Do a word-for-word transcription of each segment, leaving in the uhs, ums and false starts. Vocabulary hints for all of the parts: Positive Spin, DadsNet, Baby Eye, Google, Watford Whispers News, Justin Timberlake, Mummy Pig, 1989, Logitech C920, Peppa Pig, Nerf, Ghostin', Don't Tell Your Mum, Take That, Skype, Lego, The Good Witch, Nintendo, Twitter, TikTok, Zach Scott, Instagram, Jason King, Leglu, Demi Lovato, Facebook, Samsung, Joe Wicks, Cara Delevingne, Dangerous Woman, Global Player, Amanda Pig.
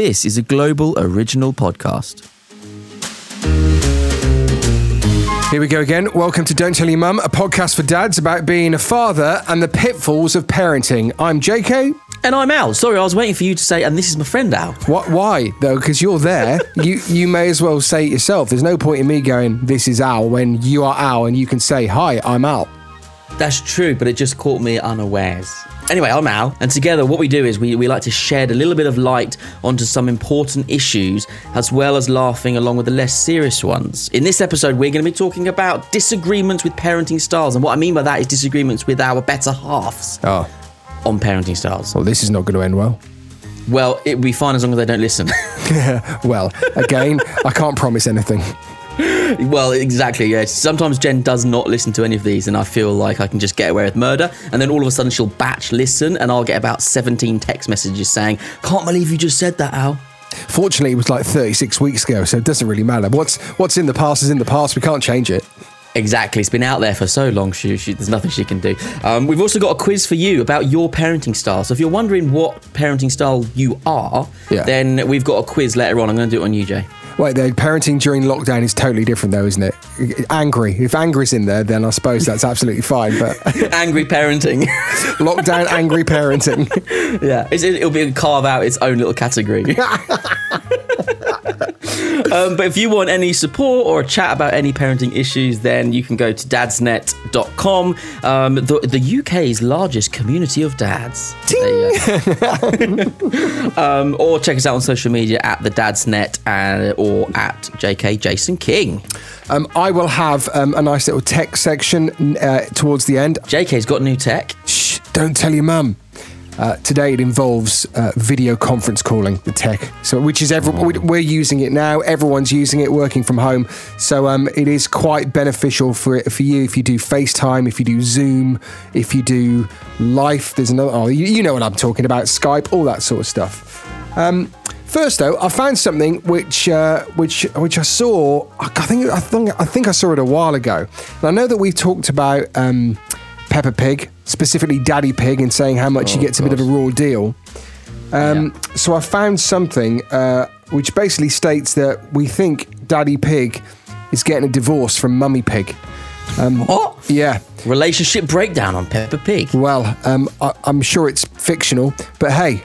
This is a Global Original Podcast. Here we go again. Welcome to Don't Tell Your Mum, a podcast for dads about being a father and the pitfalls of parenting. I'm J K. And I'm Al. Sorry, I was waiting for you to say, and this is my friend Al. What? Why, though? Because you're there. you you may as well say it yourself. There's no point in me going, this is Al, when you are Al and you can say, hi, I'm Al. That's true, but it just caught me unawares. Anyway, I'm Al, and together what we do is we, we like to shed a little bit of light onto some important issues, as well as laughing along with the less serious ones. In this episode, we're going to be talking about disagreements with parenting styles, and what I mean by that is disagreements with our better halves. Oh. On parenting styles. Well, this is not going to end well. Well, it'll be fine as long as they don't listen. Well, again, I can't promise anything. Well, exactly, yeah. Sometimes Jen does not listen to any of these and I feel like I can just get away with murder, and then all of a sudden she'll batch listen and I'll get about seventeen text messages saying, can't believe you just said that, Al. Fortunately, it was like thirty-six weeks ago, so it doesn't really matter. What's what's in the past is in the past. We can't change it. Exactly. It's been out there for so long, she, she, there's nothing she can do. Um, we've also got a quiz for you about your parenting style. So if you're wondering what parenting style you are, yeah. Then we've got a quiz later on. I'm going to do it on you, Jay. Wait, the parenting during lockdown is totally different though, isn't it? Angry. If angry's in there, then I suppose that's absolutely fine. But angry parenting. Lockdown, angry parenting. Yeah, it's, it'll be carve out its own little category. Um, but if you want any support or a chat about any parenting issues, then you can go to dads net dot com, um, the, the U K's largest community of dads. um, or check us out on social media at the DadsNet and, or at J K Jason King. Um, I will have um, a nice little tech section uh, towards the end. J K's got new tech. Shh, don't tell your mum. Uh, today it involves uh, video conference calling, the tech, so which is every, we're using it now. Everyone's using it, working from home. So um, it is quite beneficial for for you if you do FaceTime, if you do Zoom, if you do Life. There's another. Oh, you, you know what I'm talking about? Skype, all that sort of stuff. Um, First, though, I found something which uh, which which I saw. I think I think I think I saw it a while ago. And I know that we've talked about um, Peppa Pig, specifically Daddy Pig, and saying how much oh, he gets a bit of a raw deal. Um, yeah. So I found something uh, which basically states that we think Daddy Pig is getting a divorce from Mummy Pig. Um, what? Yeah. Relationship breakdown on Peppa Pig. Well, um, I, I'm sure it's fictional, but hey,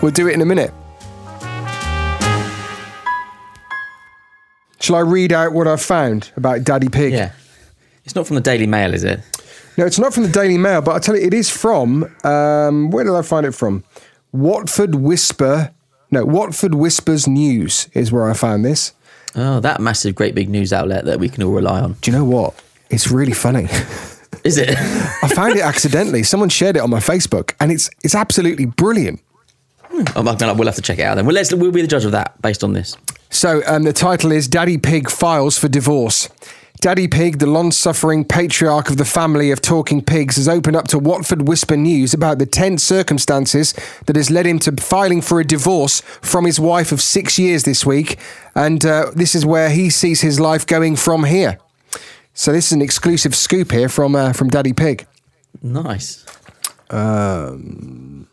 we'll do it in a minute. Shall I read out what I've found about Daddy Pig? Yeah. It's not from the Daily Mail, is it? No, it's not from the Daily Mail, but I tell you, it is from... Um, where did I find it from? Watford Whisper... No, Watford Whispers News is where I found this. Oh, that massive, great big news outlet that we can all rely on. Do you know what? It's really funny. Is it? I found it accidentally. Someone shared it on my Facebook, and it's it's absolutely brilliant. Hmm. Oh, we'll have to check it out then. Well, let's, we'll be the judge of that based on this. So um, the title is Daddy Pig Files for Divorce. Daddy Pig, the long-suffering patriarch of the family of talking pigs, has opened up to Watford Whisper News about the tense circumstances that has led him to filing for a divorce from his wife of six years this week. And uh, this is where he sees his life going from here. So this is an exclusive scoop here from, uh, from Daddy Pig. Nice. Um...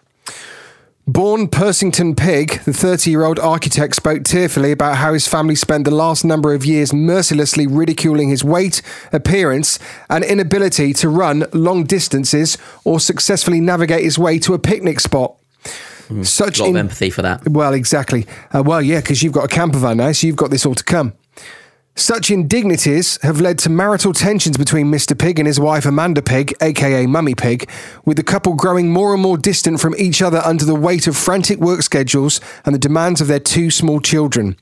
Born Persington Pig, the thirty-year-old architect spoke tearfully about how his family spent the last number of years mercilessly ridiculing his weight, appearance, and inability to run long distances or successfully navigate his way to a picnic spot. Mm, Such a lot in- of empathy for that. Well, exactly. Uh, well, yeah, because you've got a camper van now, so you've got this all to come. Such indignities have led to marital tensions between Mister Pig and his wife Amanda Pig, aka Mummy Pig, with the couple growing more and more distant from each other under the weight of frantic work schedules and the demands of their two small children.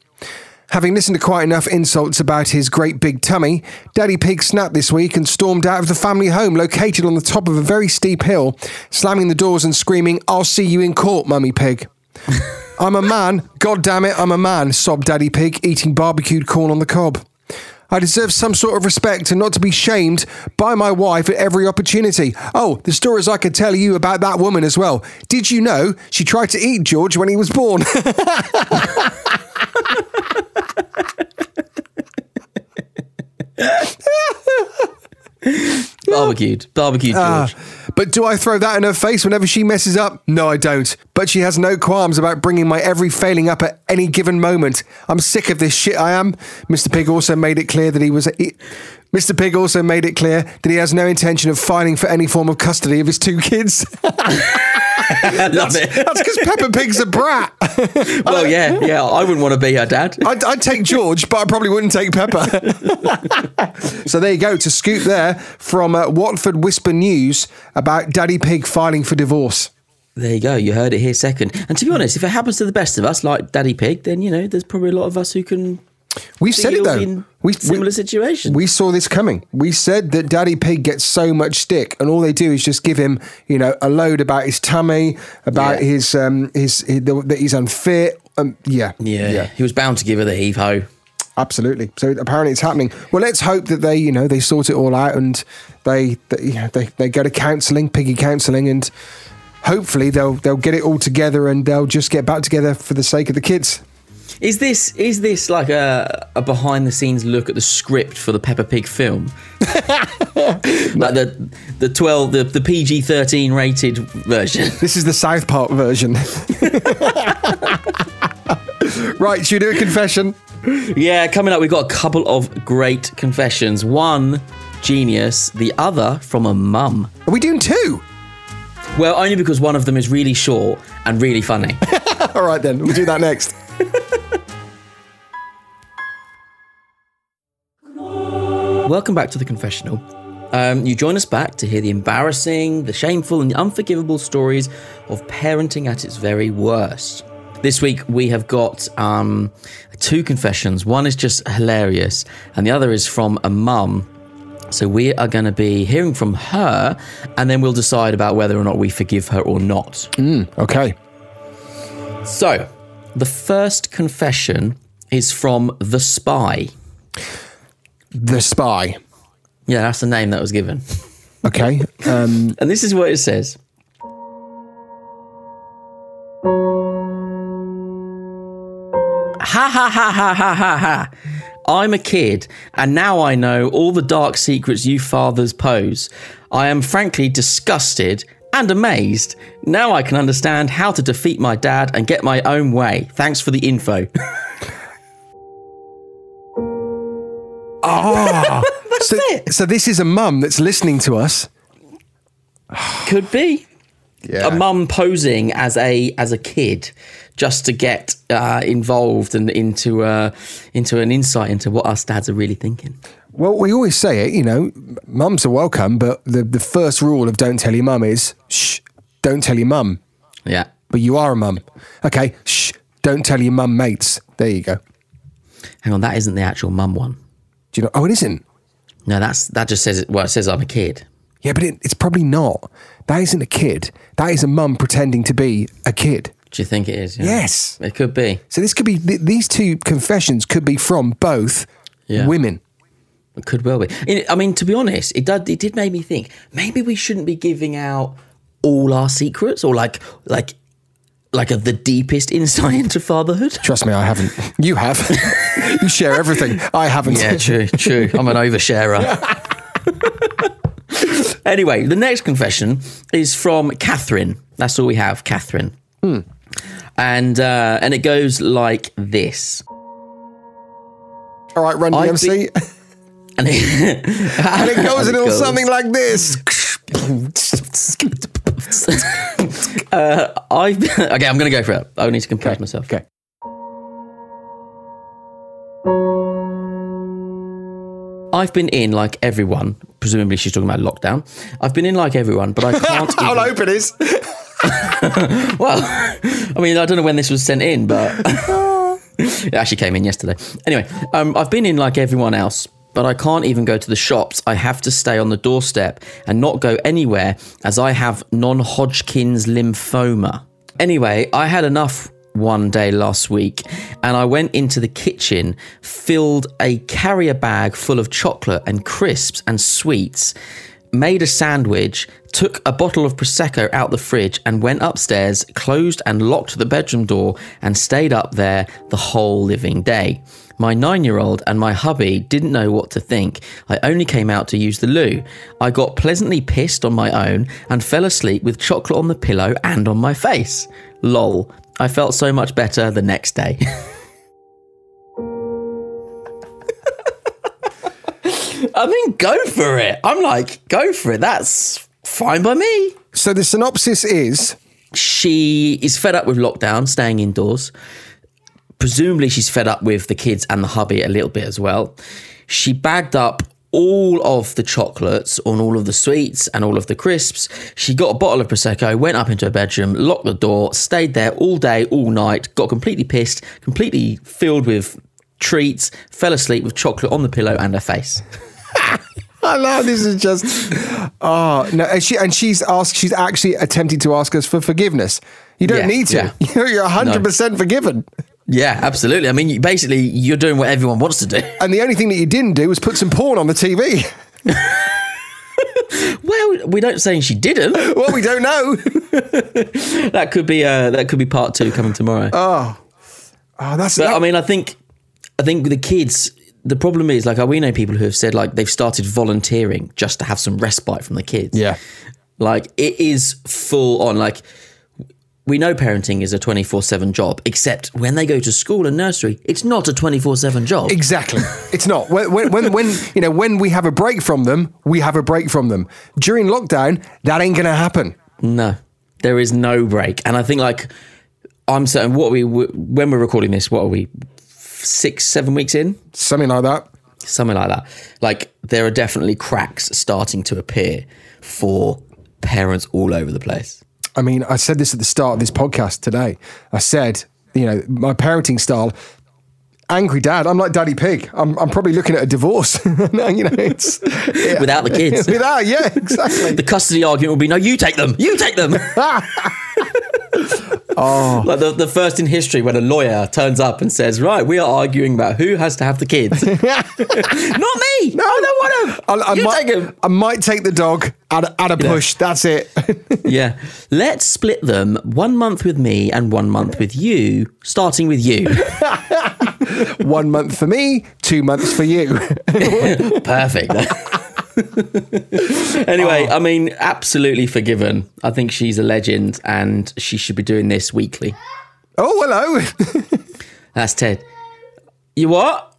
Having listened to quite enough insults about his great big tummy, Daddy Pig snapped this week and stormed out of the family home located on the top of a very steep hill, slamming the doors and screaming, "I'll see you in court, Mummy Pig." "I'm a man, God damn it, I'm a man," sobbed Daddy Pig, eating barbecued corn on the cob. "I deserve some sort of respect and not to be shamed by my wife at every opportunity. Oh, the stories I could tell you about that woman as well. Did you know she tried to eat George when he was born?" Barbecued. Barbecued George. Uh, But do I throw that in her face whenever she messes up? No, I don't. But she has no qualms about bringing my every failing up at any given moment. I'm sick of this shit, I am. Mister Pig also made it clear that he was... He, Mister Pig also made it clear that he has no intention of filing for any form of custody of his two kids. I love that's, it. That's because Peppa Pig's a brat. Well, yeah, yeah. I wouldn't want to be her dad. I'd, I'd take George, but I probably wouldn't take Peppa. So there you go, to scoop there from uh, Watford Whisper News about Daddy Pig filing for divorce. There you go. You heard it here second. And to be honest, if it happens to the best of us, like Daddy Pig, then, you know, there's probably a lot of us who can... We've said it, though. We, similar we, situation. We saw this coming. We said that Daddy Pig gets so much stick, and all they do is just give him, you know, a load about his tummy, about yeah. his, um, his, his that he's unfit. Um, yeah. yeah, yeah. He was bound to give her the heave ho. Absolutely. So apparently it's happening. Well, let's hope that they, you know, they sort it all out, and they, they you know, they, they go to counselling, piggy counselling, and hopefully they'll they'll get it all together, and they'll just get back together for the sake of the kids. Is this is this like a, a behind-the-scenes look at the script for the Peppa Pig film? Like the the twelve the, the P G thirteen rated version. This is the South Park version. Right, should we do a confession? Yeah, coming up, we've got a couple of great confessions. One genius, the other from a mum. Are we doing two? Well, only because one of them is really short and really funny. All right, then, we'll do that next. Welcome back to The Confessional. Um, you join us back to hear the embarrassing, the shameful and the unforgivable stories of parenting at its very worst. This week we have got um, two confessions. One is just hilarious and the other is from a mum. So we are going to be hearing from her and then we'll decide about whether or not we forgive her or not. Mm, okay. So the first confession is from The Spy. The Spy. Yeah, that's the name that was given. Okay. Um... and this is what it says. Ha ha ha ha ha ha ha. I'm a kid, and now I know all the dark secrets you fathers pose. I am frankly disgusted and amazed. Now I can understand how to defeat my dad and get my own way. Thanks for the info. Ah, that's so, it. So this is a mum that's listening to us. Could be yeah. a mum posing as a as a kid, just to get uh, involved and into uh, into an insight into what us dads are really thinking. Well, we always say it, you know, mums are welcome, but the the first rule of don't tell your mum is shh, don't tell your mum. Yeah, but you are a mum. Okay, shh, don't tell your mum mates. There you go. Hang on, that isn't the actual mum one. Do you know? Oh, it isn't. No, that's that just says it. Well, it says I'm a kid. Yeah, but it, it's probably not. That isn't a kid. That is a mum pretending to be a kid. Do you think it is? Yeah. Yes, it could be. So this could be. Th- these two confessions could be from both yeah. women. It could well be. I mean, to be honest, it did. It did make me think. Maybe we shouldn't be giving out all our secrets, or like, like, like a, the deepest insight into fatherhood. Trust me, I haven't. You have. You share everything. I haven't. Yeah, true, true. I'm an oversharer. Anyway, the next confession is from Catherine. That's all we have, Catherine. Hmm. And uh, and it goes like this. All right, run D M C. Be- and, it- and it goes and a little goes. Something like this. uh, I've been- okay, I'm going to go for it. I need to compose okay. myself. Okay. I've been in like everyone, presumably she's talking about lockdown. I've been in like everyone, but I can't... How even... open is? Well, I mean, I don't know when this was sent in, but it actually came in yesterday. Anyway, um, I've been in like everyone else, but I can't even go to the shops. I have to stay on the doorstep and not go anywhere as I have non-Hodgkin's lymphoma. Anyway, I had enough... one day last week, and I went into the kitchen, filled a carrier bag full of chocolate and crisps and sweets, made a sandwich, took a bottle of Prosecco out the fridge and went upstairs, closed and locked the bedroom door and stayed up there the whole living day. My nine-year-old and my hubby didn't know what to think. I only came out to use the loo. I got pleasantly pissed on my own and fell asleep with chocolate on the pillow and on my face. Lol. I felt so much better the next day. I mean, go for it. I'm like, go for it. That's fine by me. So the synopsis is... She is fed up with lockdown, staying indoors. Presumably she's fed up with the kids and the hubby a little bit as well. She bagged up all of the chocolates on all of the sweets and all of the crisps. She got a bottle of Prosecco, went up into her bedroom, locked the door, stayed there all day, all night, got completely pissed, completely filled with treats, fell asleep with chocolate on the pillow and her face. I love this. Is just oh no, and she and she's asked. She's actually attempting to ask us for forgiveness. You don't yeah, need to. Yeah. You're one hundred percent no. forgiven. Yeah, absolutely. I mean, basically, you're doing what everyone wants to do. And the only thing that you didn't do was put some porn on the T V. Well, we don't say she didn't. Well, we don't know. That could be uh, that could be part two coming tomorrow. Oh, oh, that's. But, that- I mean, I think I think the kids. The problem is, like, we know people who have said, like, they've started volunteering just to have some respite from the kids. Yeah. Like, it is full on. Like, we know parenting is a twenty-four seven job, except when they go to school and nursery, it's not a twenty-four seven job. Exactly. It's not. When, when, when, you know, when we have a break from them, we have a break from them. During lockdown, that ain't going to happen. No. There is no break. And I think, like, I'm certain what we, when we're recording this, what are we... six, seven weeks in? Something like that. Something like that. Like, there are definitely cracks starting to appear for parents all over the place. I mean, I said this at the start of this podcast today. I said, you know, my parenting style, angry dad. I'm like Daddy Pig. I'm, I'm probably looking at a divorce. You know, it's yeah. Without the kids. Without, yeah, exactly. The custody argument will be, no, you take them. You take them. Oh. Like the, the first in history when a lawyer turns up and says, right, we are arguing about who has to have the kids. Not me. No, I don't want him. I'll, I, you might, take him. I might take the dog and, and a push. Yeah. That's it. Yeah. Let's split them one month with me and one month with you, starting with you. One month for me, two months for you. Perfect. Anyway, oh. I mean, absolutely forgiven. I think she's a legend and she should be doing this weekly. Oh, hello. That's Ted. You what?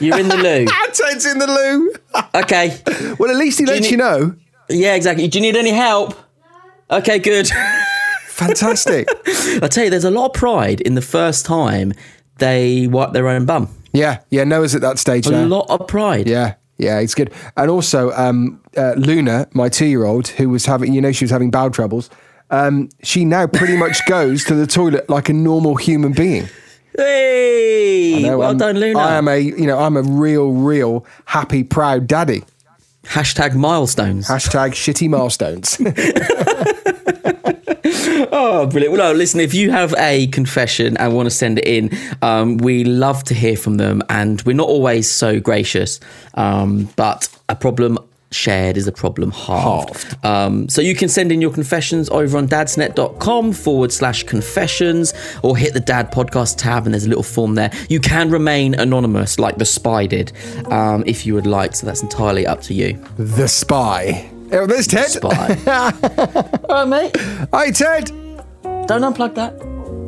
You're in the loo. Ted's in the loo. Okay. Well, at least he Do lets you, need- you know. Yeah, exactly. Do you need any help? No. Okay, good. Fantastic. I tell you, there's a lot of pride in the first time they wipe their own bum. Yeah, yeah, Noah's at that stage a now. A lot of pride. Yeah. Yeah, it's good. And also, um, uh, Luna, my two-year-old, who was having, you know, she was having bowel troubles, um, she now pretty much goes to the toilet like a normal human being. Hey! Know, well I'm, done, Luna. I am a, you know, I'm a real, real happy, proud daddy. Hashtag milestones. Hashtag shitty milestones. Oh, brilliant. Well, no, listen, if you have a confession and want to send it in, um, we love to hear from them. And we're not always so gracious, um, but a problem shared is a problem halved. halved. Um, so you can send in your confessions over on dadsnet.com forward slash confessions or hit the Dad Podcast tab and there's a little form there. You can remain anonymous like the spy did um, if you would like. So that's entirely up to you. The spy. Oh, there's Ted. Spy. All right, mate. Hi, Ted. Don't unplug that.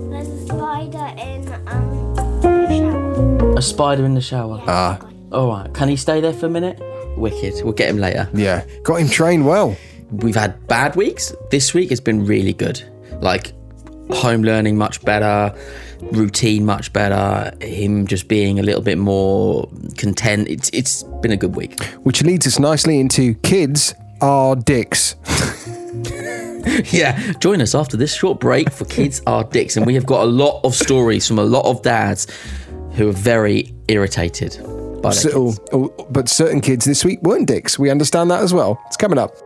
There's a spider in um, the shower. A spider in the shower. Ah. Yeah, uh, all right. Can he stay there for a minute? Wicked. We'll get him later. Yeah. Got him trained well. We've had bad weeks. This week has been really good. Like, home learning much better, routine much better, him just being a little bit more content. It's It's been a good week. Which leads us nicely into kids... Are dicks. Yeah, join us after this short break for Kids Are Dicks, and we have got a lot of stories from a lot of dads who are very irritated by their so, kids. Oh, oh, but certain kids this week weren't dicks. We understand that as well. It's coming up.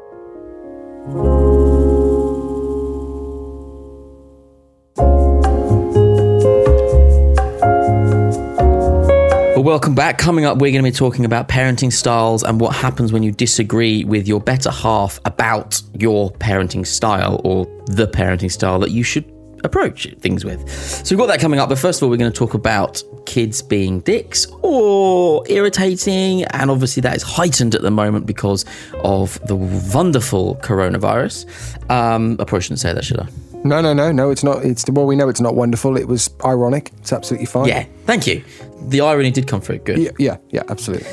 Welcome back. Coming up, we're going to be talking about parenting styles and what happens when you disagree with your better half about your parenting style or the parenting style that you should approach things with. So we've got that coming up. But first of all, we're going to talk about kids being dicks or irritating, and obviously that is heightened at the moment because of the wonderful coronavirus. Um, I probably shouldn't say that, should I? No, no, no, no, it's not. It's well, we know it's not wonderful. It was ironic. It's absolutely fine. Yeah, thank you. The irony did come through. Good. Yeah, yeah, yeah, absolutely.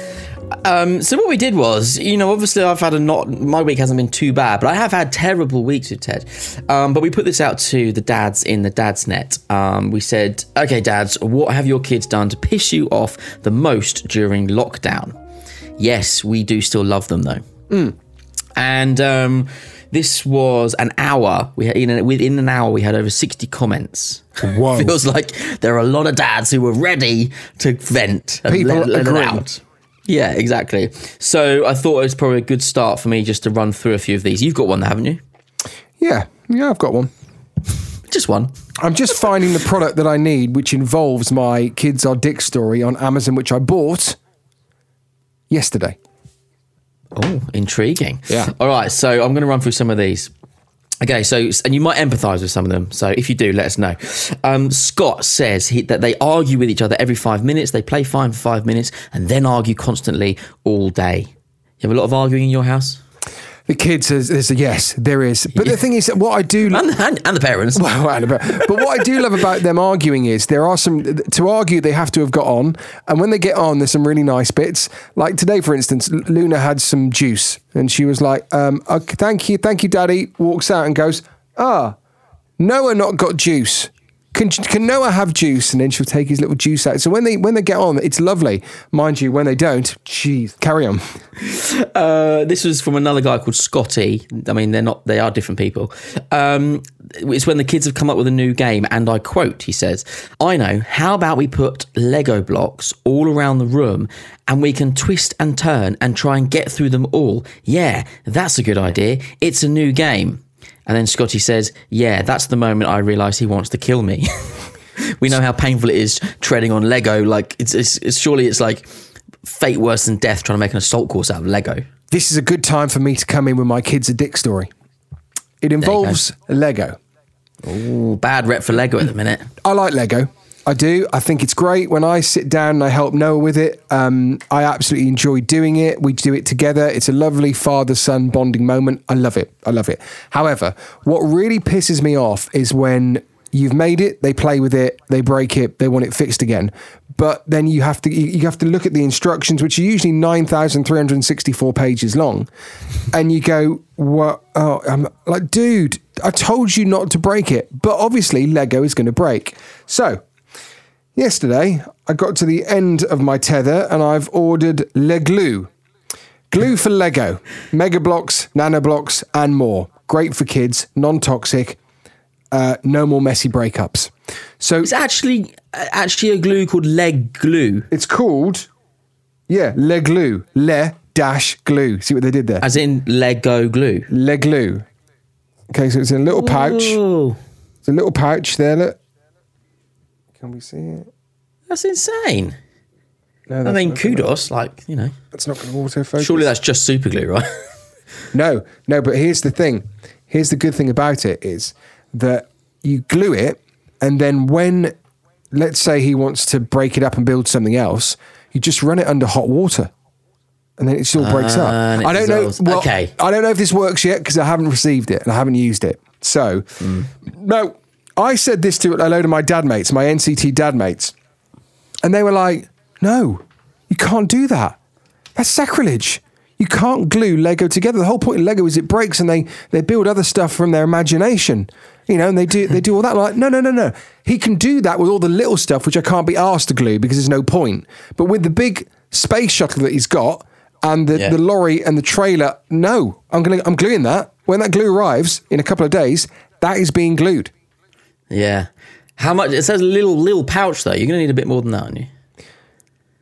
Um, so what we did was, you know, obviously I've had a not, my week hasn't been too bad, but I have had terrible weeks with Ted. Um, but we put this out to the dads in the DadsNet. Um, we said, okay, dads, what have your kids done to piss you off the most during lockdown? Yes, we do still love them though. Mm. And um, this was an hour. We had, you know, within an hour, we had over sixty comments. Whoa. Feels like there are a lot of dads who were ready to vent and let, let it out. Yeah, exactly. So I thought it was probably a good start for me just to run through a few of these. You've got one, haven't you? Yeah, yeah, I've got one. Just one. I'm just finding the product that I need, which involves my kids are dick story on Amazon, which I bought yesterday. Oh, intriguing. Yeah. All right, so I'm going to run through some of these. Okay, so, and you might empathise with some of them, so if you do, let us know. Um, Scott says he, that they argue with each other every five minutes, they play fine for five minutes, and then argue constantly all day. You have a lot of arguing in your house? The kids, is, is a, yes, there is. But yeah. The thing is, that what I do... Lo- and, and, and the parents. Well, and the parents. But what I do love about them arguing is there are some... To argue, they have to have got on. And when they get on, there's some really nice bits. Like today, for instance, Luna had some juice. And she was like, um, okay, thank you, thank you, Daddy. Walks out and goes, ah, Noah not got juice. Can, can Noah have juice? And then she'll take his little juice out. So when they when they get on, it's lovely. Mind you, when they don't, geez, carry on. Uh, this was from another guy called Scotty. I mean, they're not, they are different people. Um, it's when the kids have come up with a new game, and I quote, he says, I know, how about we put Lego blocks all around the room and we can twist and turn and try and get through them all. Yeah, that's a good idea. It's a new game. And then Scotty says, yeah, that's the moment I realise he wants to kill me. We know how painful it is treading on Lego. Like, it's, it's, it's surely it's like fate worse than death trying to make an assault course out of Lego. This is a good time for me to come in with my kids a dick story. It involves Lego. Ooh, bad rep for Lego at the minute. I like Lego. I do. I think it's great. When I sit down and I help Noah with it, um, I absolutely enjoy doing it. We do it together. It's a lovely father-son bonding moment. I love it. I love it. However, what really pisses me off is when you've made it, they play with it, they break it, they want it fixed again. But then you have to you have to look at the instructions, which are usually nine thousand three hundred sixty-four pages long, and you go, "What? Oh, I'm like, dude, I told you not to break it." But obviously, Lego is going to break. So yesterday, I got to the end of my tether and I've ordered Leglu. Glue for Lego. Mega blocks, nano blocks, and more. Great for kids, non-toxic, uh, no more messy breakups. So it's actually actually a glue called Leglu. It's called, yeah, Leglu. Le dash glue. See what they did there? As in Lego glue. Leglu. Okay, so it's in a little pouch. Ooh. It's a little pouch there, look. Can we see it? That's insane. No, that's I mean, kudos, gonna, like, you know. That's not going to autofocus. Surely that's just super glue, right? no, no, but here's the thing. Here's the good thing about it is that you glue it, and then when, let's say he wants to break it up and build something else, you just run it under hot water, and then it still uh, breaks up. I don't dissolves. know. Well, okay. I don't know if this works yet because I haven't received it and I haven't used it. So, mm. no. I said this to a load of my dad mates, my N C T dad mates, and they were like, no, you can't do that. That's sacrilege. You can't glue Lego together. The whole point of Lego is it breaks and they, they build other stuff from their imagination, you know, and they do they do all that. Like, no, no, no, no. He can do that with all the little stuff, which I can't be asked to glue because there's no point. But with the big space shuttle that he's got and the, yeah. the lorry and the trailer, no, I'm gonna, I'm gluing that. When that glue arrives in a couple of days, that is being glued. Yeah. How much? It says a little, little pouch, though. You're going to need a bit more than that, aren't you?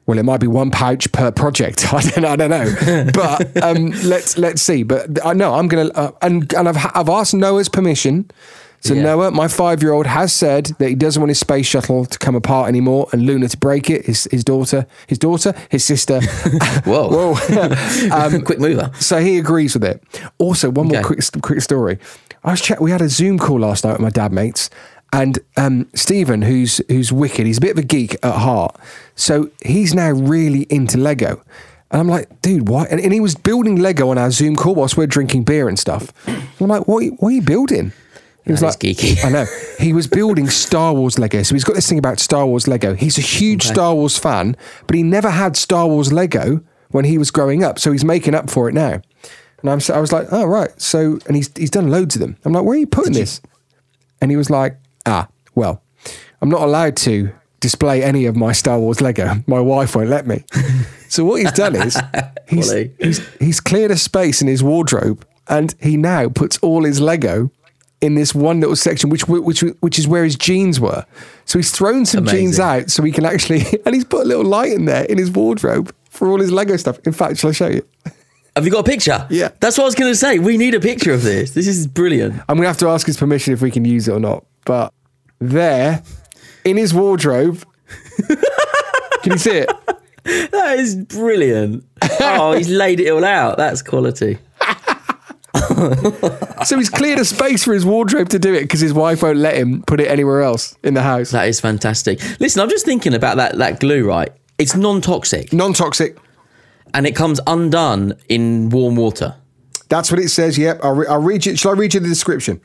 Well, it might be one pouch per project. I don't, I don't know. But um, let's let's see. But I uh, know I'm going to... Uh, and and I've, I've asked Noah's permission. So yeah. Noah, my five-year-old, has said that he doesn't want his space shuttle to come apart anymore and Luna to break it, his his daughter, his daughter, his sister. Whoa. Whoa. um, quick mover. So he agrees with it. Also, one okay. more quick quick story. I was check- We had a Zoom call last night with my dad mates. And um, Stephen, who's who's wicked, he's a bit of a geek at heart. So he's now really into Lego. And I'm like, dude, why? And, and he was building Lego on our Zoom call whilst we're drinking beer and stuff. And I'm like, what, what are you building? He was like, geeky. I know. He was building Star Wars Lego. So he's got this thing about Star Wars Lego. He's a huge okay. Star Wars fan, but he never had Star Wars Lego when he was growing up. So he's making up for it now. And I'm, so I was like, oh, right. So, and he's he's done loads of them. I'm like, where are you putting Did this? You? And he was like, ah, well, I'm not allowed to display any of my Star Wars Lego. My wife won't let me. So what he's done is he's, he's he's cleared a space in his wardrobe, and he now puts all his Lego in this one little section, which which which is where his jeans were. So he's thrown some Amazing. jeans out so he can actually, and he's put a little light in there in his wardrobe for all his Lego stuff. In fact, shall I show you? Have you got a picture? Yeah. That's what I was going to say. We need a picture of this. This is brilliant. I'm going to have to ask his permission if we can use it or not. But there, in his wardrobe, can you see it? That is brilliant. Oh, he's laid it all out. That's quality. So he's cleared a space for his wardrobe to do it because his wife won't let him put it anywhere else in the house. That is fantastic. Listen, I'm just thinking about that, that glue, right? It's non-toxic. Non-toxic. And it comes undone in warm water. That's what it says, yep. I'll, re- I'll read you. Shall I read you the description?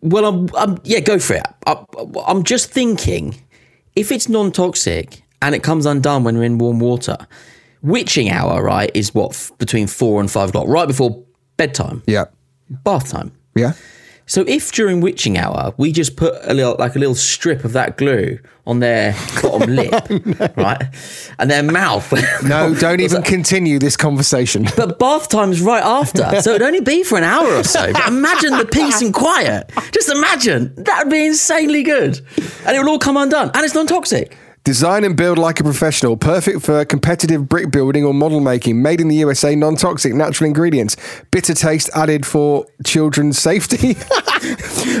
Well, I'm, I'm, yeah, go for it. I, I'm just thinking, if it's non-toxic and it comes undone when we're in warm water, witching hour, right, is what, f- between four and five o'clock, right before bedtime. Yeah. Bath time. Yeah. So if during witching hour we just put a little, like a little strip of that glue on their bottom lip, no. right, and their mouth. No, don't even like, continue this conversation. But bath time's right after, so it'd only be for an hour or so. But imagine the peace and quiet. Just imagine that would be insanely good, and it would all come undone, and it's non-toxic. Design and build like a professional. Perfect for competitive brick building or model making. Made in the U S A. Non-toxic. Natural ingredients. Bitter taste added for children's safety.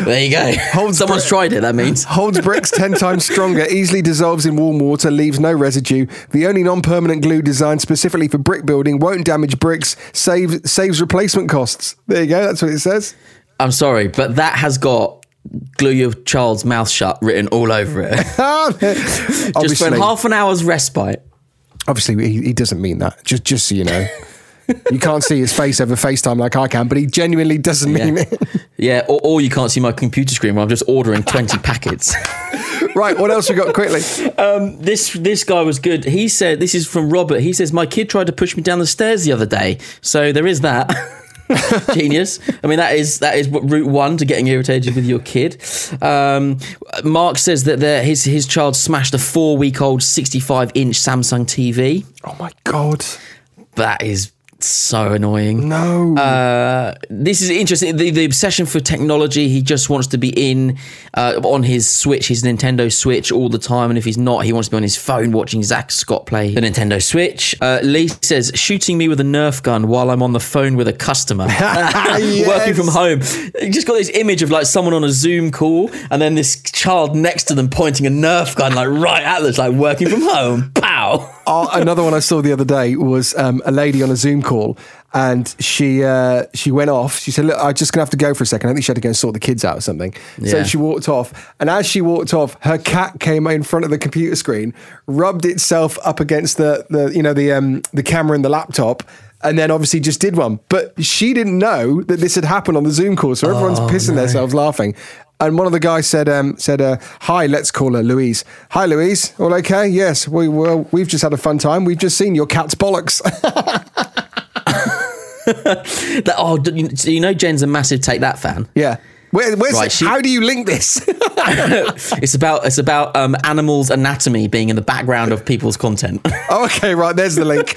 There you go. Holds Someone's brick, tried it, that means. Holds bricks ten times stronger. Easily dissolves in warm water. Leaves no residue. The only non-permanent glue designed specifically for brick building. Won't damage bricks. Saves, saves replacement costs. There you go. That's what it says. I'm sorry, but that has got... glue your child's mouth shut written all over it. Just for half an hour's respite. Obviously, he, he doesn't mean that. Just, just so you know. You can't see his face over FaceTime like I can, but he genuinely doesn't yeah. mean it. Yeah, or, or you can't see my computer screen where I'm just ordering twenty packets. Right, what else we got quickly? Um, this this guy was good. He said, this is from Robert. He says, my kid tried to push me down the stairs the other day. So there is that. Genius. I mean, that is that is what, route one to getting irritated with your kid. Um, Mark says that there, his his child smashed a four-week-old sixty-five inch Samsung T V. Oh, my God. That is so annoying. No. Uh, this is interesting. The, the obsession for technology, he just wants to be in uh, on his Switch, his Nintendo Switch all the time. And if he's not, he wants to be on his phone watching Zach Scott play the Nintendo Switch. Uh, Lee says, shooting me with a Nerf gun while I'm on the phone with a customer. Yes. Working from home. You just got this image of like someone on a Zoom call and then this child next to them pointing a Nerf gun like right at them, like working from home. Pow. Oh, another one I saw the other day was um, a lady on a Zoom call, and she uh, she went off. She said, look, I'm just going to have to go for a second. I think she had to go and sort the kids out or something. Yeah. So she walked off, and as she walked off, her cat came in front of the computer screen, rubbed itself up against the, the you know, the, um, the camera and the laptop, and then obviously just did one. But she didn't know that this had happened on the Zoom call, so everyone's oh, pissing no. themselves laughing. And one of the guys said, um, "said uh, hi, let's call her Louise. Hi, Louise. All okay? Yes. We well, we've just had a fun time. We've just seen your cat's bollocks." that, oh, do you know Jen's a massive Take That fan. Yeah. Where, where's right, she, how do you link this? it's about it's about um, animals' anatomy being in the background of people's content. Oh, okay, right. There's the link.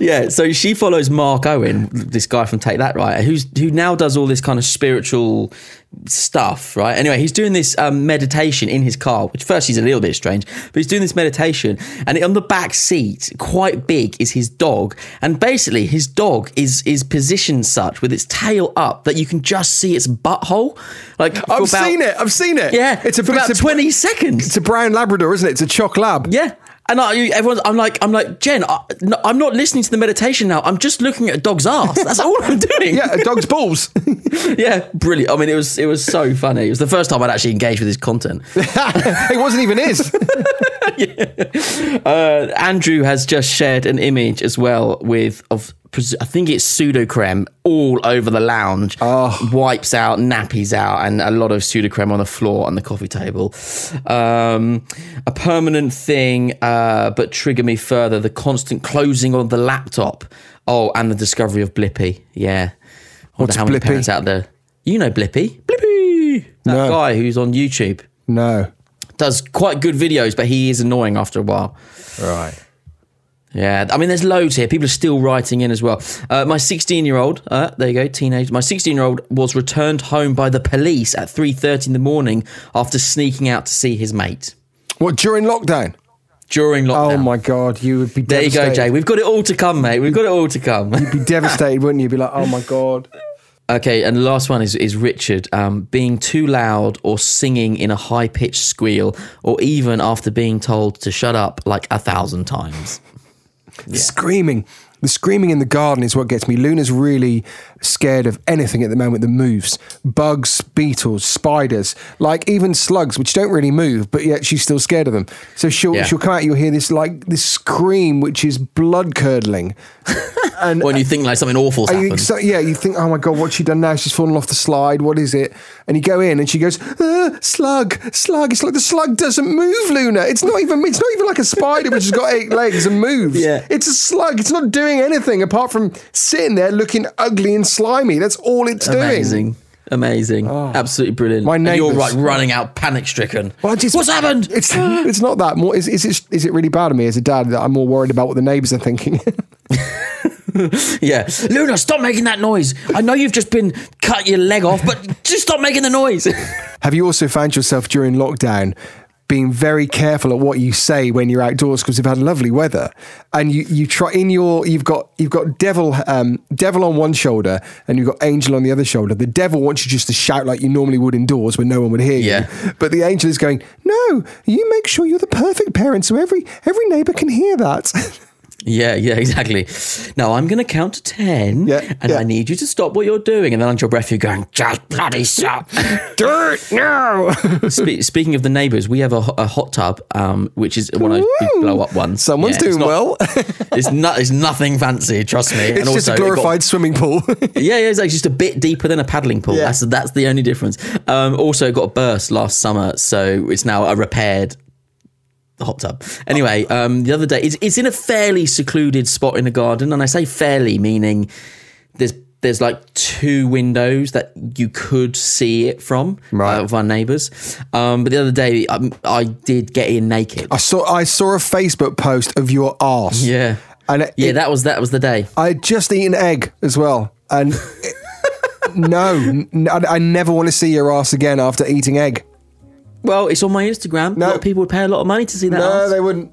Yeah. So she follows Mark Owen, this guy from Take That, right? Who's who now does all this kind of spiritual stuff, right? Anyway, he's doing this um, meditation in his car, which first is a little bit strange, but he's doing this meditation, and on the back seat, quite big, is his dog, and basically his dog is is positioned such with its tail up that you can just see its butthole. Like I've about, seen it, I've seen it. Yeah, it's a, for about it's a, twenty seconds. It's a brown Labrador, isn't it? It's a choc lab. Yeah. And I, everyone's, I'm like, I'm like, Jen, I, no, I'm not listening to the meditation now. I'm just looking at a dog's ass. That's all I'm doing. Yeah, a dog's balls. Yeah, brilliant. I mean, it was it was so funny. It was the first time I'd actually engaged with his content. It wasn't even his. Yeah. uh, Andrew has just shared an image as well with of. I think it's pseudocreme all over the lounge. Oh. Wipes out, nappies out, and a lot of pseudocreme on the floor and the coffee table. Um, a permanent thing, uh, but trigger me further, the constant closing of the laptop. Oh, and the discovery of Blippi. Yeah. What's how many Blippi? Parents out there. You know Blippi. Blippi! That no. guy who's on YouTube. No. Does quite good videos, but he is annoying after a while. Right. Yeah, I mean, there's loads here. People are still writing in as well. Uh, my sixteen-year-old, uh, there you go, teenage. My sixteen-year-old was returned home by the police at three thirty in the morning after sneaking out to see his mate. What, during lockdown? During lockdown. Oh, my God, you would be there devastated. There you go, Jay. We've got it all to come, mate. We've got it all to come. You'd be devastated, wouldn't you? You'd be like, oh, my God. Okay, and the last one is, is Richard. Um, being too loud or singing in a high-pitched squeal or even after being told to shut up like a thousand times. Yeah. Screaming. The screaming in the garden is what gets me. Luna's really scared of anything at the moment that moves. Bugs, beetles, spiders, like even slugs, which don't really move, but yet she's still scared of them. So she'll, yeah. she'll come out, you'll hear this like this scream, which is blood-curdling. And when you think like something awful's happened. So, yeah, you think, oh my God, what's she done now? She's fallen off the slide. What is it? And you go in and she goes, ah, slug, slug. It's like the slug doesn't move, Luna. It's not even, it's not even like a spider which has got eight legs and moves. Yeah. It's a slug. It's not doing anything apart from sitting there looking ugly and slimy. That's all it's amazing. doing. Amazing, amazing, oh. Absolutely brilliant. My neighbours, you're like running out, panic stricken. Well, what's happened? It's it's not that. More is is it is it really bad of me as a dad that I'm more worried about what the neighbours are thinking? Yeah, Luna, stop making that noise. I know you've just been cut your leg off, but just stop making the noise. Have you also found yourself during lockdown being very careful at what you say when you're outdoors because we've had lovely weather, and you you try in your you've got you've got devil um, devil on one shoulder and you've got angel on the other shoulder. The devil wants you just to shout like you normally would indoors when no one would hear yeah. you, but the angel is going, no, you make sure you're the perfect parent so every every neighbour can hear that. Yeah, yeah, exactly. Now I'm going to count to ten, yeah, and yeah. I need you to stop what you're doing. And then under your breath, you're going, just bloody stop. Do it now. Spe- speaking of the neighbours, we have a, a hot tub, um, which is one of those blow-up ones. Someone's yeah, doing it's not, well. it's, no, it's nothing fancy, trust me. It's and just also, a glorified got, swimming pool. yeah, yeah, it's like just a bit deeper than a paddling pool. Yeah. That's, that's the only difference. Um, also got a burst last summer, so it's now a repaired hot tub. Anyway, um, the other day, it's, it's in a fairly secluded spot in the garden, and I say fairly meaning there's there's like two windows that you could see it from, right, uh, of our neighbours. Um, but the other day, I, I did get in naked. I saw I saw a Facebook post of your arse. Yeah, and it, yeah, it, that was that was the day. I had just eaten egg as well, and it, no, I, I never want to see your arse again after eating egg. Well, it's on my Instagram. No. A lot of people would pay a lot of money to see that. No, ass. They wouldn't.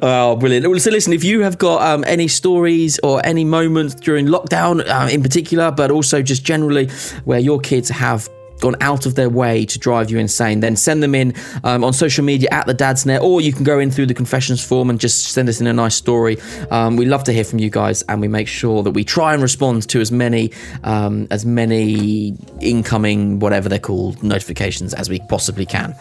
Oh, brilliant. Well, so listen, if you have got um, any stories or any moments during lockdown um, in particular, but also just generally where your kids have gone out of their way to drive you insane, then send them in um, on social media at the DadsNet, or you can go in through the confessions form and just send us in a nice story. Um, we love to hear from you guys, and we make sure that we try and respond to as many um, as many incoming, whatever they're called, notifications as we possibly can.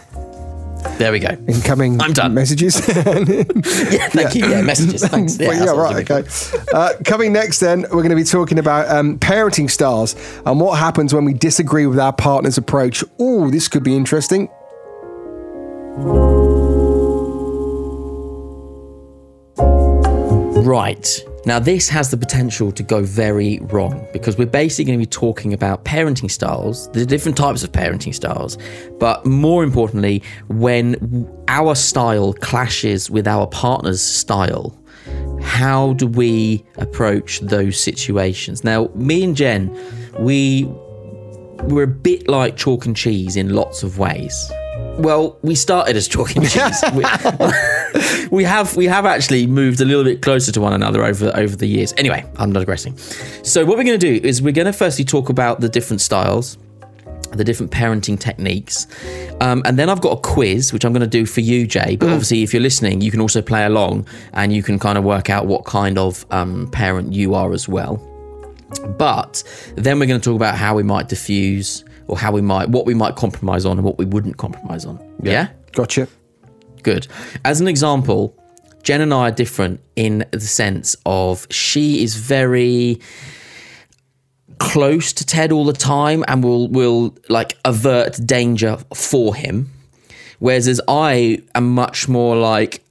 There we go. Incoming I'm done. Messages. yeah, thank yeah. you. Yeah, messages. Thanks. Yeah, well, yeah right, okay. Uh, coming next then, we're going to be talking about um, parenting styles and what happens when we disagree with our partner's approach. Ooh, this could be interesting. Right. Now, this has the potential to go very wrong because we're basically going to be talking about parenting styles, the different types of parenting styles, but more importantly, when our style clashes with our partner's style, how do we approach those situations? Now, me and Jen, we we're a bit like chalk and cheese in lots of ways. Well, we started as chalk and cheese. we, we have we have actually moved a little bit closer to one another over over the years. Anyway, I'm digressing. So what we're going to do is we're going to firstly talk about the different styles. the different parenting techniques. Um, and then I've got a quiz, which I'm going to do for you, Jay. But mm. obviously, if you're listening, you can also play along and you can kind of work out what kind of um, parent you are as well. But then we're going to talk about how we might diffuse or how we might, what we might compromise on and what we wouldn't compromise on. Yeah? yeah? Gotcha. Good. As an example, Jen and I are different in the sense of she is very close to Ted all the time and will will like avert danger for him. Whereas as I am much more like,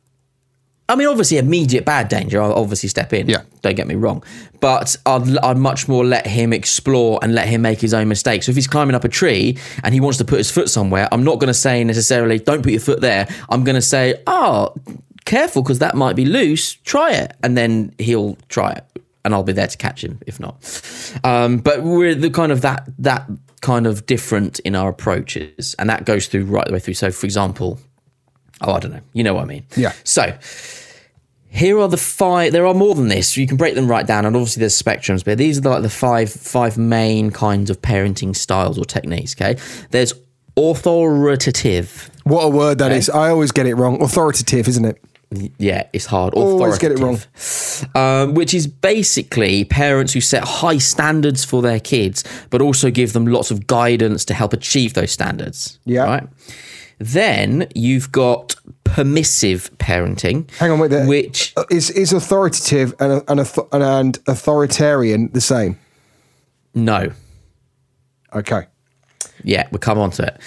I mean, obviously immediate bad danger, I'll obviously step in. Yeah. Don't get me wrong. But I'd, I'd much more let him explore and let him make his own mistakes. So if he's climbing up a tree and he wants to put his foot somewhere, I'm not going to say necessarily, don't put your foot there. I'm going to say, oh, careful, because that might be loose. Try it. And then he'll try it. And I'll be there to catch him if not. Um, but we're the kind of that that kind of different in our approaches. And that goes through right the way through. So, for example, oh, I don't know. You know what I mean? Yeah. So here are the five. There are more than this. You can break them right down. And obviously there's spectrums. But these are like the five five main kinds of parenting styles or techniques, okay? There's authoritative. What a word that okay? is. I always get it wrong. Authoritative, isn't it? Yeah, it's hard. Always get it wrong. Um, which is basically parents who set high standards for their kids, but also give them lots of guidance to help achieve those standards. Yeah. Right? Then you've got permissive parenting. Hang on, wait there. Which is is authoritative and and, and authoritarian the same? No. Okay. Yeah, we'll come on to it.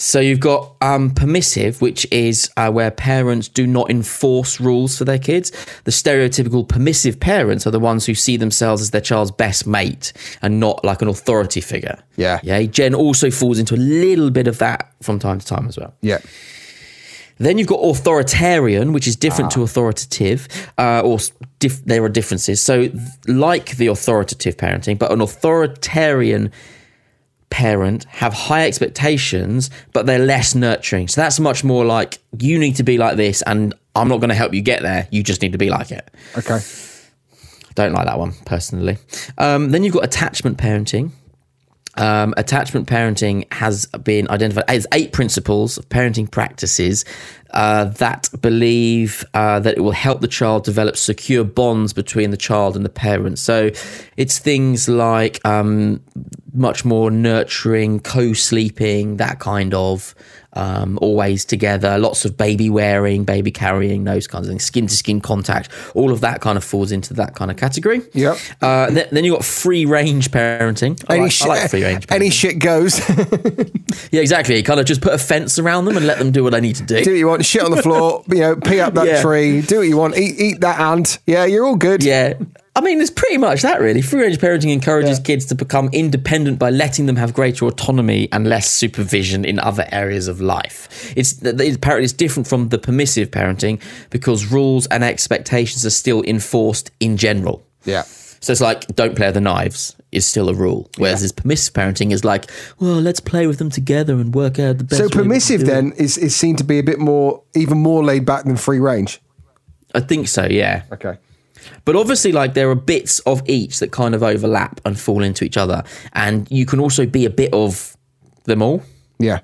So you've got um, permissive, which is uh, where parents do not enforce rules for their kids. The stereotypical permissive parents are the ones who see themselves as their child's best mate and not like an authority figure. Yeah. Yeah. Jen also falls into a little bit of that from time to time as well. Yeah. Then you've got authoritarian, which is different ah. to authoritative, uh, or dif- there are differences. So like the authoritative parenting, but an authoritarian parent have high expectations, but they're less nurturing. So that's much more like, you need to be like this and I'm not going to help you get there. You just need to be like it. Okay. Don't like that one personally. Um, then you've got attachment parenting. Um, attachment parenting has been identified as eight principles of parenting practices uh, that believe uh, that it will help the child develop secure bonds between the child and the parent. So it's things like um, much more nurturing, co-sleeping, that kind of um, always together, lots of baby wearing, baby carrying, those kinds of things, skin to skin contact, all of that kind of falls into that kind of category. Yep. Uh, th- then you've got free range parenting. I, any like, sh- I like free range parenting. Any shit goes. Yeah, exactly. Kind of just put a fence around them and let them do what they need to do. Do what you want. Shit on the floor, you know, pee up that yeah. tree, do what you want, eat eat that ant. Yeah, you're all good. Yeah. I mean, it's pretty much that, really. Free-range parenting encourages yeah. kids to become independent by letting them have greater autonomy and less supervision in other areas of life. It's apparently it's different from the permissive parenting because rules and expectations are still enforced in general. Yeah. So it's like, don't play with the knives is still a rule, whereas yeah. his permissive parenting is like, well, let's play with them together and work out the best. So permissive then is, is seen to be a bit more, even more laid back than free range. I think so, yeah. Okay. But obviously, like, there are bits of each that kind of overlap and fall into each other. And you can also be a bit of them all. Yeah.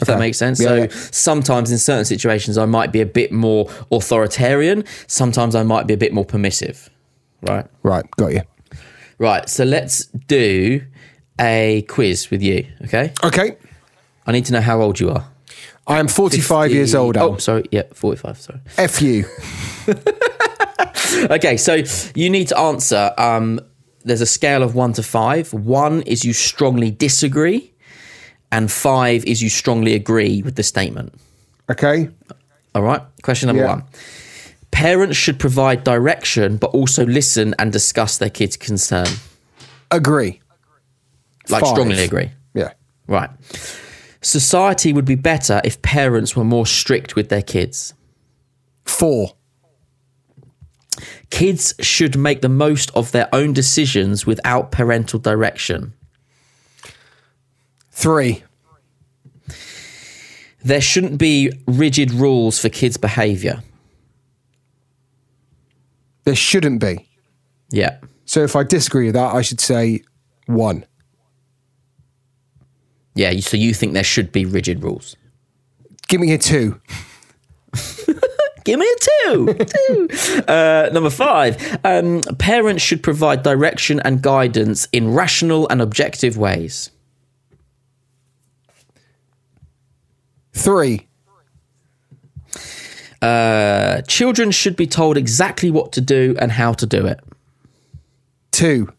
If okay. that makes sense. Yeah, so yeah. sometimes in certain situations, I might be a bit more authoritarian. Sometimes I might be a bit more permissive. Right? Right. Got you. Right. So let's do a quiz with you. Okay? Okay. I need to know how old you are. I am forty-five fifty years old. Al. Oh, sorry. Yeah, forty-five. Sorry. F you. Okay, so you need to answer. Um, there's a scale of one to five. One is you strongly disagree, and five is you strongly agree with the statement. Okay. All right. Question number yeah. one. Parents should provide direction, but also listen and discuss their kids' concern. Agree. Like five. Strongly agree. Yeah. Right. Society would be better if parents were more strict with their kids. Four. Kids should make the most of their own decisions without parental direction. Three. There shouldn't be rigid rules for kids' behaviour. There shouldn't be. Yeah. So if I disagree with that, I should say one. Yeah, so you think there should be rigid rules? Give me a two. Give me a two. two. Uh, number five, um, parents should provide direction and guidance in rational and objective ways. Three. Uh, children should be told exactly what to do and how to do it. Two.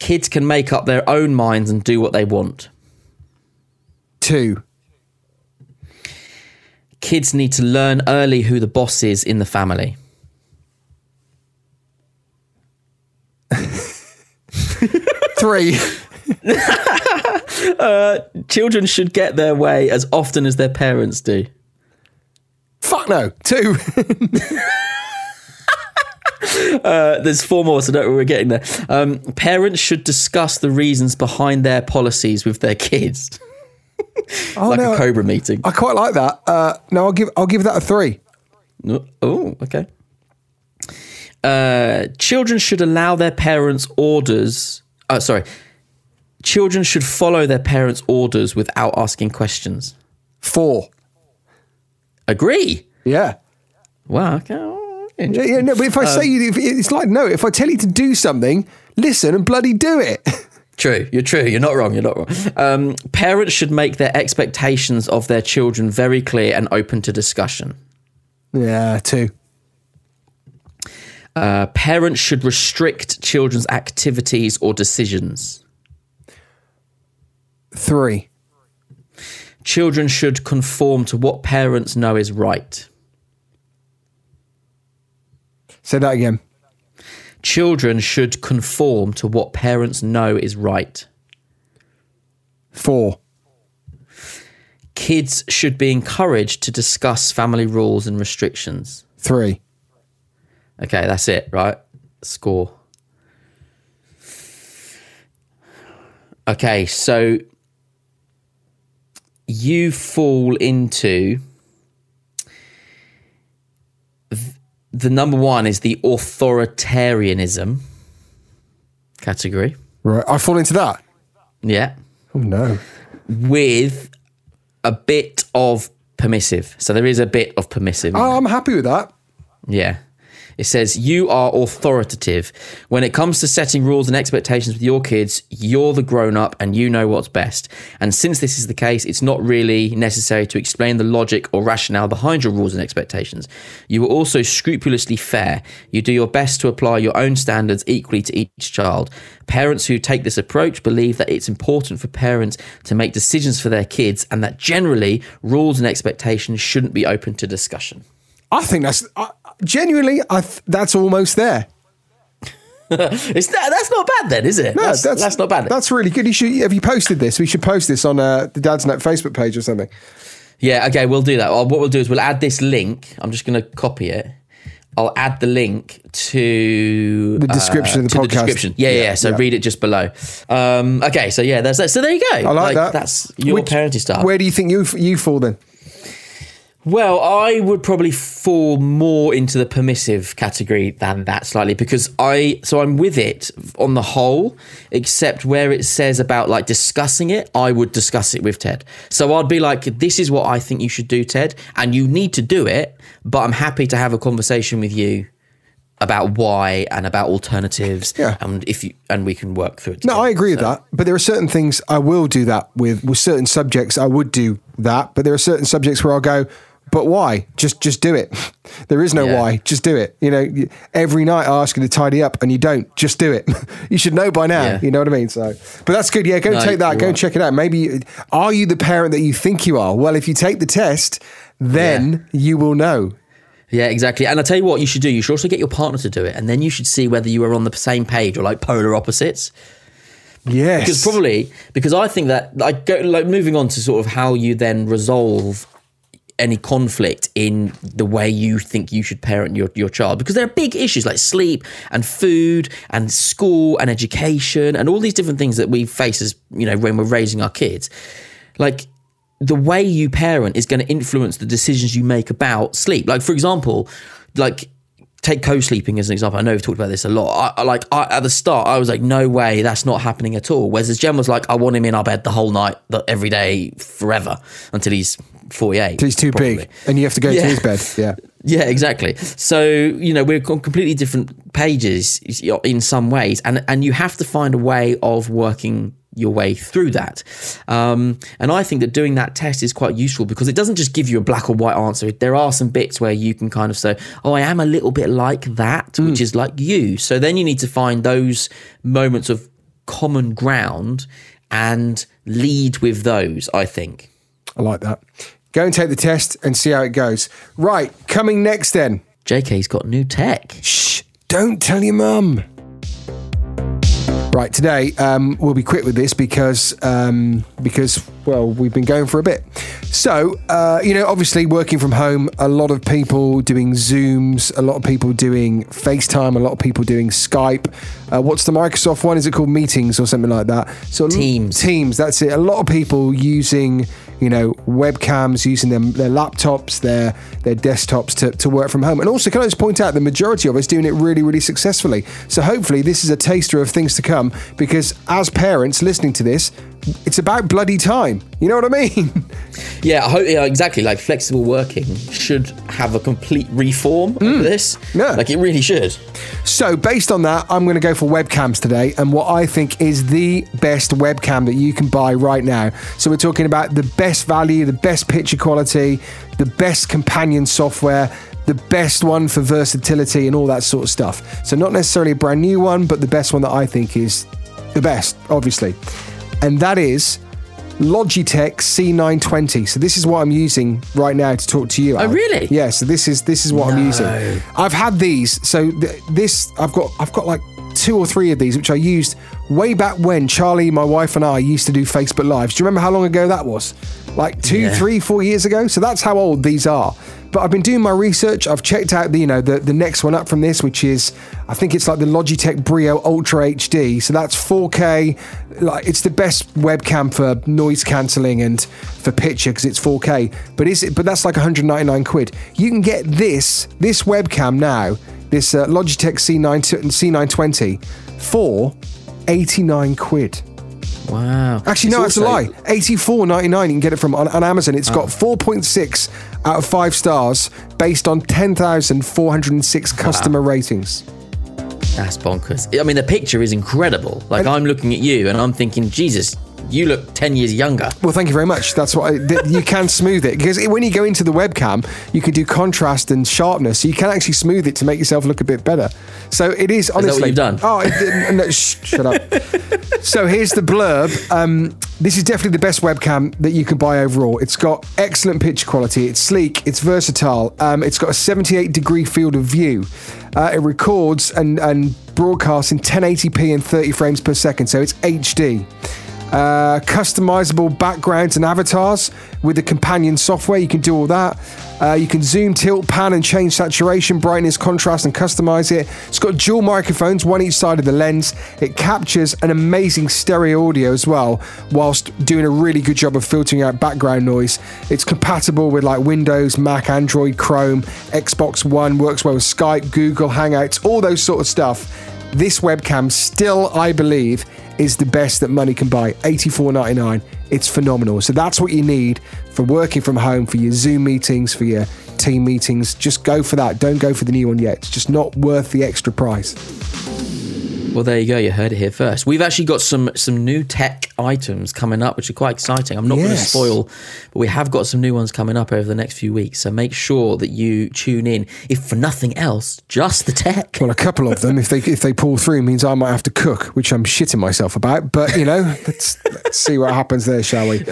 Kids can make up their own minds and do what they want. Two. Kids need to learn early who the boss is in the family. Three. uh, children should get their way as often as their parents do. Fuck no. Two. uh, there's four more, so don't worry, we're getting there. Um, parents should discuss the reasons behind their policies with their kids. Oh, like no, a Cobra meeting. I quite like that. Uh, no, I'll give I'll give that a three. No, oh, okay. Uh, children should allow their parents' orders. Oh, sorry. Children should follow their parents' orders without asking questions. Four. Agree. Yeah. Wow. Okay. Oh, yeah, yeah. No, but if I um, say you, if, it's like no. If I tell you to do something, listen and bloody do it. True, you're true, you're not wrong, you're not wrong. Um, parents should make their expectations of their children very clear and open to discussion. Yeah, too. Uh, parents should restrict children's activities or decisions. Three. Children should conform to what parents know is right. Say that again. Children should conform to what parents know is right. Four. Kids should be encouraged to discuss family rules and restrictions. Three. Okay, that's it, right? Score. Okay, so you fall into... The number one is the authoritarianism category. Right. I fall into that? Yeah. Oh, no. With a bit of permissive. So there is a bit of permissive. Oh, I'm happy with that. Yeah. It says, you are authoritative. When it comes to setting rules and expectations with your kids, you're the grown-up and you know what's best. And since this is the case, it's not really necessary to explain the logic or rationale behind your rules and expectations. You are also scrupulously fair. You do your best to apply your own standards equally to each child. Parents who take this approach believe that it's important for parents to make decisions for their kids and that generally, rules and expectations shouldn't be open to discussion. I think that's... I- Genuinely, I th- that's almost there. It's that, that's not bad then, is it? No, that's, that's, that's not bad. That's really good. You should, have you posted this? We should post this on uh, the DadsNet Facebook page or something. Yeah, okay, we'll do that. What we'll do is we'll add this link. I'm just going to copy it. I'll add the link to... The description uh, of the podcast. The description. Yeah, yeah, yeah. So yeah. Read it just below. Um, okay, so yeah, that's that. So there you go. I like, like that. That's your Which, parenting style. Where do you think you you fall then? Well, I would probably fall more into the permissive category than that slightly because I, so I'm with it on the whole, except where it says about like discussing it, I would discuss it with Ted. So I'd be like, this is what I think you should do, Ted, and you need to do it, but I'm happy to have a conversation with you about why and about alternatives, yeah. and if you and we can work through it together. No, I agree with so. that, but there are certain things I will do that with, with certain subjects I would do that, but there are certain subjects where I'll go, but why? Just just do it. There is no yeah. why. Just do it. You know, every night I ask you to tidy up and you don't. Just do it. You should know by now. Yeah. You know what I mean? So, but that's good. Yeah, go no, take that. Go right. check it out. Maybe, are you the parent that you think you are? Well, if you take the test, then yeah. you will know. Yeah, exactly. And I'll tell you what you should do. You should also get your partner to do it. And then you should see whether you are on the same page or like polar opposites. Yes. Because probably, because I think that, like, go, like moving on to sort of how you then resolve any conflict in the way you think you should parent your, your child, because there are big issues like sleep and food and school and education and all these different things that we face as, you know, when we're raising our kids. Like the way you parent is going to influence the decisions you make about sleep. Like, for example, like take co-sleeping as an example. I know we've talked about this a lot. I, I like I, at the start, I was like, no way, that's not happening at all. Whereas Jen was like, I want him in our bed the whole night, the, every day, forever, until he's forty-eight. Until he's too probably. Big and you have to go yeah. to his bed. Yeah. Yeah, exactly. So, you know, we're on completely different pages in some ways. And, and you have to find a way of working your way through that. Um, and I think that doing that test is quite useful because it doesn't just give you a black or white answer. There are some bits where you can kind of say, oh, I am a little bit like that, mm. which is like you. So then you need to find those moments of common ground and lead with those, I think. I like that. Go and take the test and see how it goes. Right, coming next then. J K's got new tech. Shh, don't tell your mum. Right, today um, we'll be quick with this because, um, because well, we've been going for a bit. So, uh, you know, obviously working from home, a lot of people doing Zooms, a lot of people doing FaceTime, a lot of people doing Skype. Uh, what's the Microsoft one? Is it called Meetings or something like that? So Teams. Teams, that's it. A lot of people using, you know, webcams, using their, their laptops, their their desktops to, to work from home. And also, can I just point out, the majority of us doing it really, really successfully. So hopefully this is a taster of things to come because as parents listening to this, it's about bloody time. You know what I mean? Yeah, I hope, yeah, exactly. Like flexible working should have a complete reform mm. of this. Yeah. Like it really should. So based on that, I'm going to go for webcams today and what I think is the best webcam that you can buy right now. So we're talking about the best value, the best picture quality, the best companion software, the best one for versatility and all that sort of stuff. So not necessarily a brand new one, but the best one that I think is the best, obviously. And that is Logitech C nine twenty. So this is what I'm using right now to talk to you. Alan. Oh, really? Yeah. So this is this is what no. I'm using. I've had these. So th- this I've got I've got like two or three of these, which I used way back when Charlie, my wife, and I used to do Facebook Lives. Do you remember how long ago that was? Like two, yeah. three, four years ago. So that's how old these are. But I've been doing my research. I've checked out the, you know, the, the next one up from this, which is, I think it's like the Logitech Brio Ultra H D. So that's four K. Like it's the best webcam for noise cancelling and for picture because it's four K. But is it? But that's like one hundred ninety-nine quid. You can get this this webcam now, this uh, Logitech C nine twenty for eighty-nine quid. Wow. Actually, no, it's that's a lie. eighty-four ninety-nine, you can get it from on, on Amazon. It's oh. got four point six out of five stars based on ten thousand four hundred six customer wow. ratings. That's bonkers. I mean, the picture is incredible. Like, and I'm looking at you and I'm thinking, Jesus, you look ten years younger. Well, thank you very much. That's what I, th- you can smooth it because when you go into the webcam, you can do contrast and sharpness. So you can actually smooth it to make yourself look a bit better. So it is honestly. Is that what you've done? Oh, it, no, sh- shut up. So here's the blurb. Um, this is definitely the best webcam that you can buy overall. It's got excellent picture quality. It's sleek. It's versatile. Um, it's got a seventy-eight degree field of view. Uh, it records and, and broadcasts in ten eighty p and thirty frames per second. So it's H D. Uh, customizable backgrounds and avatars with the companion software. You can do all that. Uh, you can zoom, tilt, pan and change saturation, brightness, contrast and customize it. It's got dual microphones, one each side of the lens. It captures an amazing stereo audio as well, whilst doing a really good job of filtering out background noise. It's compatible with like Windows, Mac, Android, Chrome, Xbox One, works well with Skype, Google Hangouts, all those sort of stuff. This webcam still, I believe, is the best that money can buy. eighty-four ninety-nine. It's phenomenal. So that's what you need for working from home, for your Zoom meetings, for your team meetings. Just go for that. Don't go for the new one yet. It's just not worth the extra price. Well, there you go. You heard it here first. We've actually got some some new tech items coming up, which are quite exciting. I'm not yes. going to spoil, but we have got some new ones coming up over the next few weeks. So make sure that you tune in, if for nothing else, just the tech. Well, a couple of them, if they if they pull through, means I might have to cook, which I'm shitting myself about. But you know, let's let's see what happens there, shall we?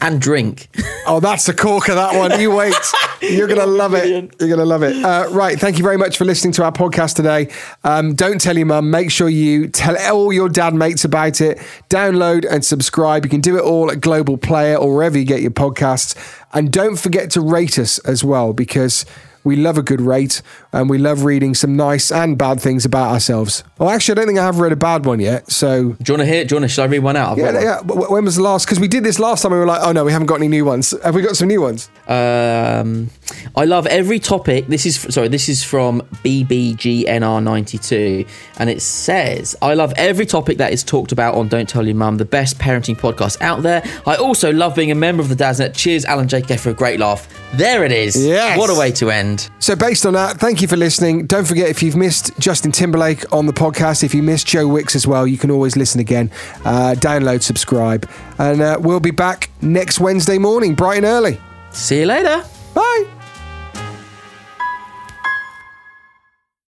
And drink. Oh, that's a corker, that one. You wait. You're going to love it. You're going to love it. Uh, right. Thank you very much for listening to our podcast today. Um, don't tell your mum. Make sure you tell all your dad mates about it. Download and subscribe. You can do it all at Global Player or wherever you get your podcasts. And don't forget to rate us as well, because we love a good rate and we love reading some nice and bad things about ourselves. Well, actually, I don't think I have read a bad one yet. So, do you want to hear? Do you want to? Should I read one out? I've yeah, one. yeah. When was the last? Because we did this last time. We were like, oh no, we haven't got any new ones. Have we got some new ones? Um, I love every topic. This is sorry. This is from B B G N R ninety-two, and it says, "I love every topic that is talked about on Don't Tell Your Mum, the best parenting podcast out there. I also love being a member of the DadsNet. Cheers, Alan J K, for a great laugh." There it is. Yes. What a way to end. So based on that, thank you for listening. Don't forget, if you've missed Justin Timberlake on the podcast, if you missed Joe Wicks as well, you can always listen again. Uh, download, subscribe, and uh, we'll be back next Wednesday morning, bright and early. See you later. Bye.